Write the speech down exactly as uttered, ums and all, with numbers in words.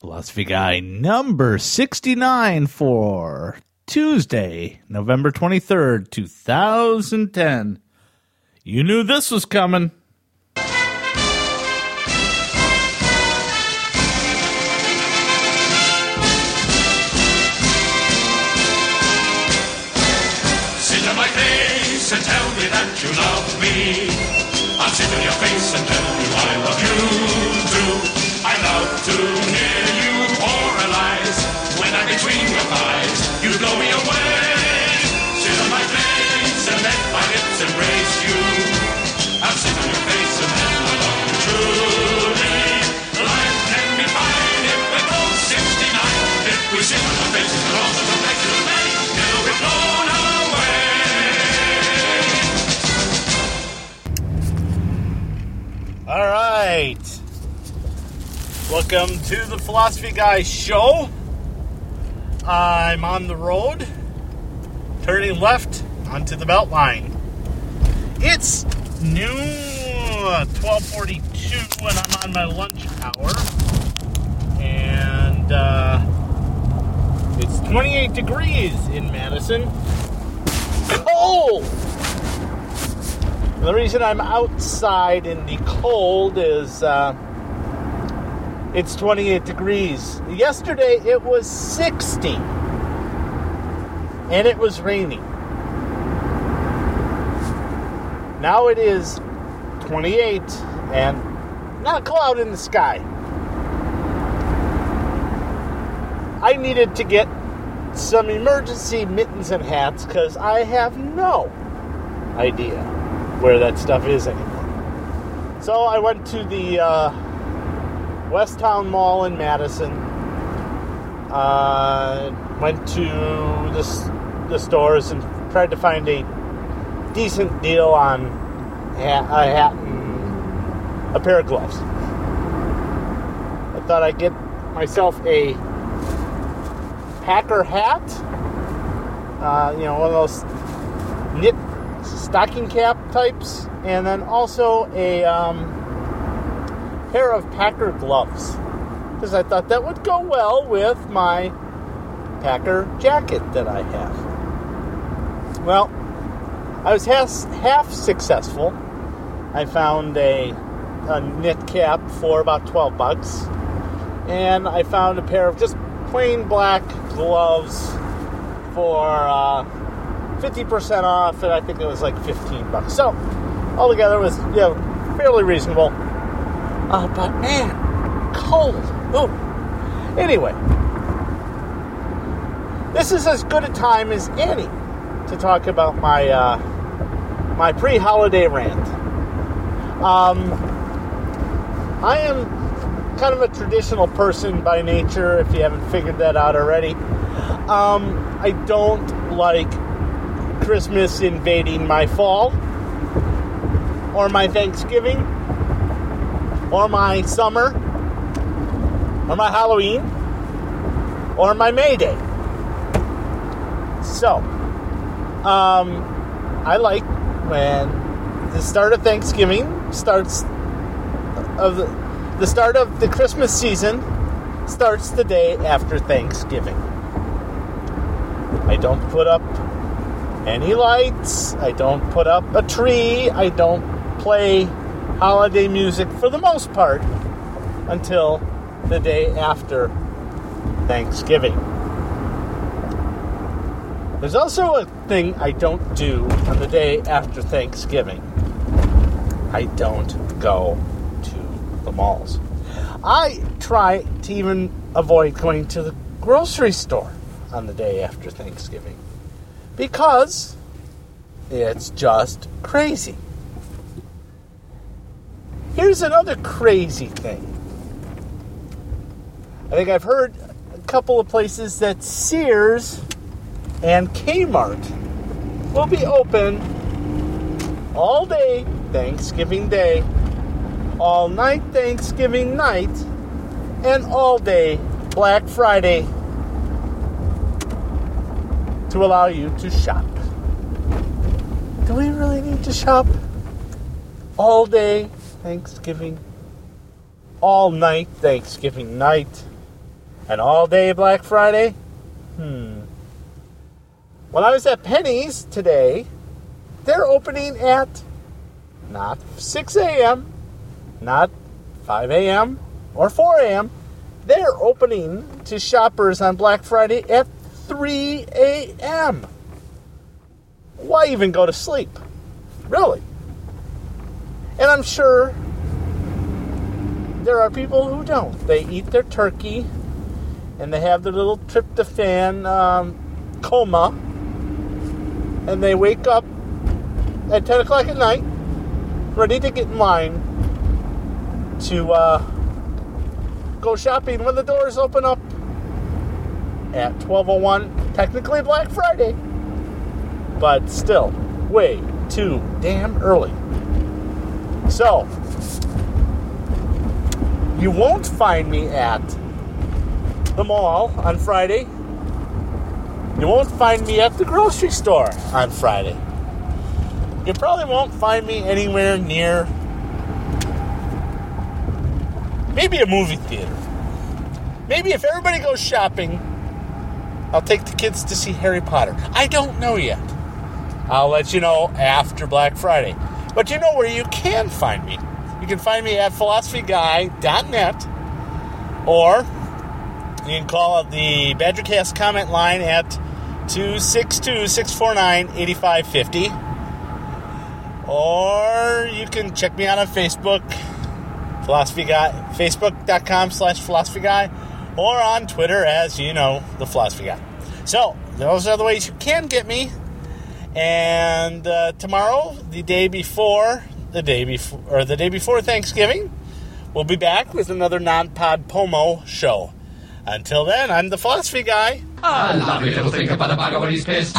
Philosophy Guy number sixty-nine for Tuesday, November twenty-third, two thousand ten. You knew this was coming. Sit on my face and tell me that you love me. I'll sit on your face and tell you I love you too. I love to hear you moralize. When I'm between your thighs, you blow me away. Sit on my face and let my lips embrace you. I'll sit on your face and tell you I love you truly. Life can be fine if we're both sixty-nine. If we sit on our faces, we'll also come back to the bay till we're blown away. All right, welcome to the Philosophy Guy Show. I'm on the road, turning left onto the Beltline. It's noon, twelve forty-two, and I'm on my lunch hour. And uh, it's twenty-eight degrees in Madison. Cold! The reason I'm outside in the cold is uh, it's twenty-eight degrees. Yesterday it was sixty, and it was raining. Now it is twenty-eight, and not a cloud in the sky. I needed to get some emergency mittens and hats because I have no idea where that stuff is anymore. So I went to the uh, West Town Mall in Madison. Uh, went to the, the stores and tried to find a decent deal on ha- a hat and a pair of gloves. I thought I'd get myself a Packer hat. Uh, you know, one of those knit stocking cap types, and then also a um, pair of Packer gloves, because I thought that would go well with my Packer jacket that I have. Well, I was half, half successful. I found a, a knit cap for about twelve bucks, and I found a pair of just plain black gloves for uh, fifty percent off, and I think it was like fifteen bucks. So, altogether, it was, you know, fairly reasonable. Uh, but, man, cold. Ooh. Anyway, this is as good a time as any to talk about my, uh, my pre-holiday rant. Um, I am kind of a traditional person by nature, if you haven't figured that out already. Um, I don't like Christmas invading my fall, or my Thanksgiving, or my summer, or my Halloween, or my May Day. So, um, I like when the start of Thanksgiving starts, of the, the start of the Christmas season starts the day after Thanksgiving. I don't put up any lights, I don't put up a tree, I don't play holiday music for the most part until the day after Thanksgiving. There's also a thing I don't do on the day after Thanksgiving. I don't go to the malls. I try to even avoid going to the grocery store on the day after Thanksgiving, because it's just crazy. Here's another crazy thing. I think I've heard a couple of places that Sears and Kmart will be open all day Thanksgiving Day, all night Thanksgiving night, and all day Black Friday, to allow you to shop. Do we really need to shop all day Thanksgiving, all night Thanksgiving night, An all-day Black Friday? Hmm. When I was at Penny's today, they're opening at not six a.m., not five a.m., or four a.m. They're opening to shoppers on Black Friday at three a.m. Why even go to sleep? Really? And I'm sure there are people who don't. They eat their turkey, and they have their little tryptophan um, coma, and they wake up at ten o'clock at night, ready to get in line to uh, go shopping when the doors open up at twelve oh one. Technically Black Friday, but still way too damn early. So, you won't find me at the mall on Friday. You won't find me at the grocery store on Friday. You probably won't find me anywhere near maybe a movie theater. Maybe if everybody goes shopping, I'll take the kids to see Harry Potter. I don't know yet. I'll let you know after Black Friday. But you know where you can find me. You can find me at philosophy guy dot net, or you can call the BadgerCast comment line at two six two, six four nine, eight five five zero. Or you can check me out on Facebook, Philosophy Guy, facebook.com slash Philosophy Guy, or on Twitter as, you know, the Philosophy Guy. So, those are the ways you can get me. And uh, tomorrow, the day before, the day before, or the day before Thanksgiving, we'll be back with another non-pod Pomo show. Until then, I'm the Philosophy Guy. I love you, little thing about a bugger when he's pissed.